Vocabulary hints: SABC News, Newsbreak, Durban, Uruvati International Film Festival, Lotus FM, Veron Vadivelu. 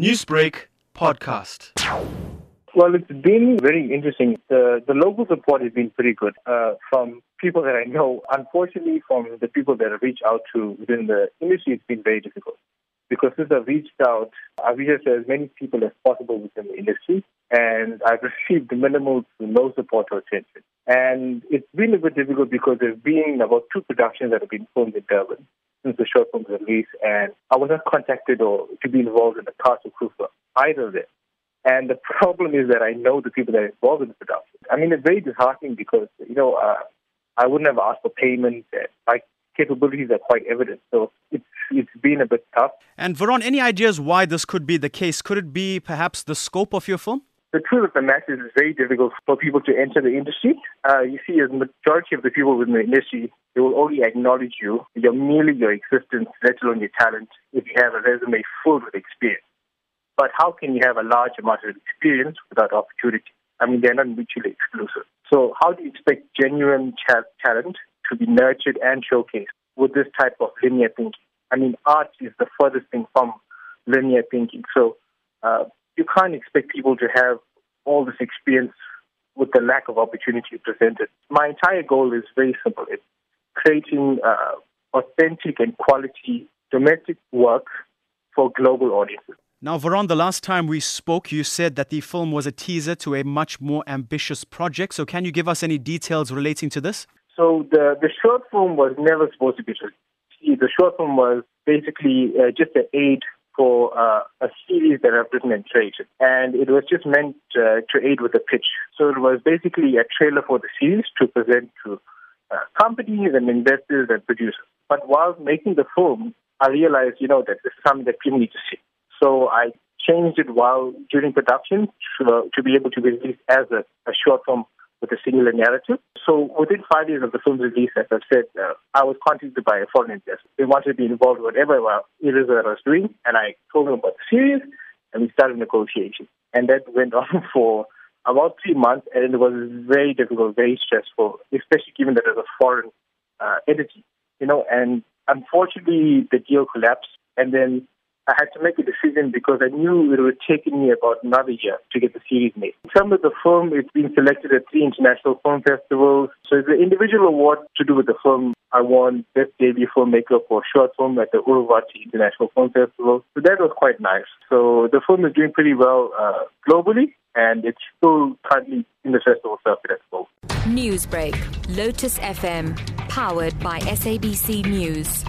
Newsbreak podcast. Well, it's been very interesting. The local support has been pretty good from people that I know. Unfortunately, from the people that I reach out to within the industry, it's been very difficult. Because since I've reached out, I've reached out to as many people as possible within the industry, and I've received minimal to no support or attention. And it's been a bit difficult because there's been about 2 productions that have been filmed in Durban since the short film release, and I was not contacted or to be involved in the cast or crew for either of them. And the problem is that I know the people that are involved in the production. I mean, it's very disheartening because, I wouldn't have asked for payments. My capabilities are quite evident. So it's been a bit tough. And Veron, any ideas why this could be the case? Could it be perhaps the scope of your film? The truth of the matter is it's very difficult for people to enter the industry. You see, as majority of the people within the industry, they will only acknowledge you, merely your existence, let alone your talent, if you have a resume full of experience. But how can you have a large amount of experience without opportunity? I mean, they're not mutually exclusive. So how do you expect genuine talent to be nurtured and showcased with this type of linear thinking? I mean, art is the furthest thing from linear thinking. So you can't expect people to have all this experience with the lack of opportunity presented. My entire goal is very simple. It's creating authentic and quality domestic work for global audiences. Now, Veron, the last time we spoke, you said that the film was a teaser to a much more ambitious project. So can you give us any details relating to this? So the short film was never supposed to be released. The short film was basically just an aid for a series that I've written and created. And it was just meant to aid with a pitch. So it was basically a trailer for the series to present to companies and investors and producers. But while making the film, I realized, that this is something that people need to see. So I changed it during production to be able to be released as a short film with a singular narrative. So within 5 years of the film's release, as I've said, I was contacted by a foreign investor. They wanted to be involved in whatever it is that I was doing, and I told them about the series, and we started negotiation. And that went on for about 3 months, and it was very difficult, very stressful, especially given that it was a foreign entity. And unfortunately, the deal collapsed, and then I had to make a decision because I knew it would take me about another year to get the series made. In terms of the film, it's been selected at 3 international film festivals. So it's an individual award to do with the film. I won Best Debut Filmmaker for Short Film at the Uruvati International Film Festival. So that was quite nice. So the film is doing pretty well globally, and it's still currently in the festival circuit as well. Newsbreak, Lotus FM, powered by SABC News.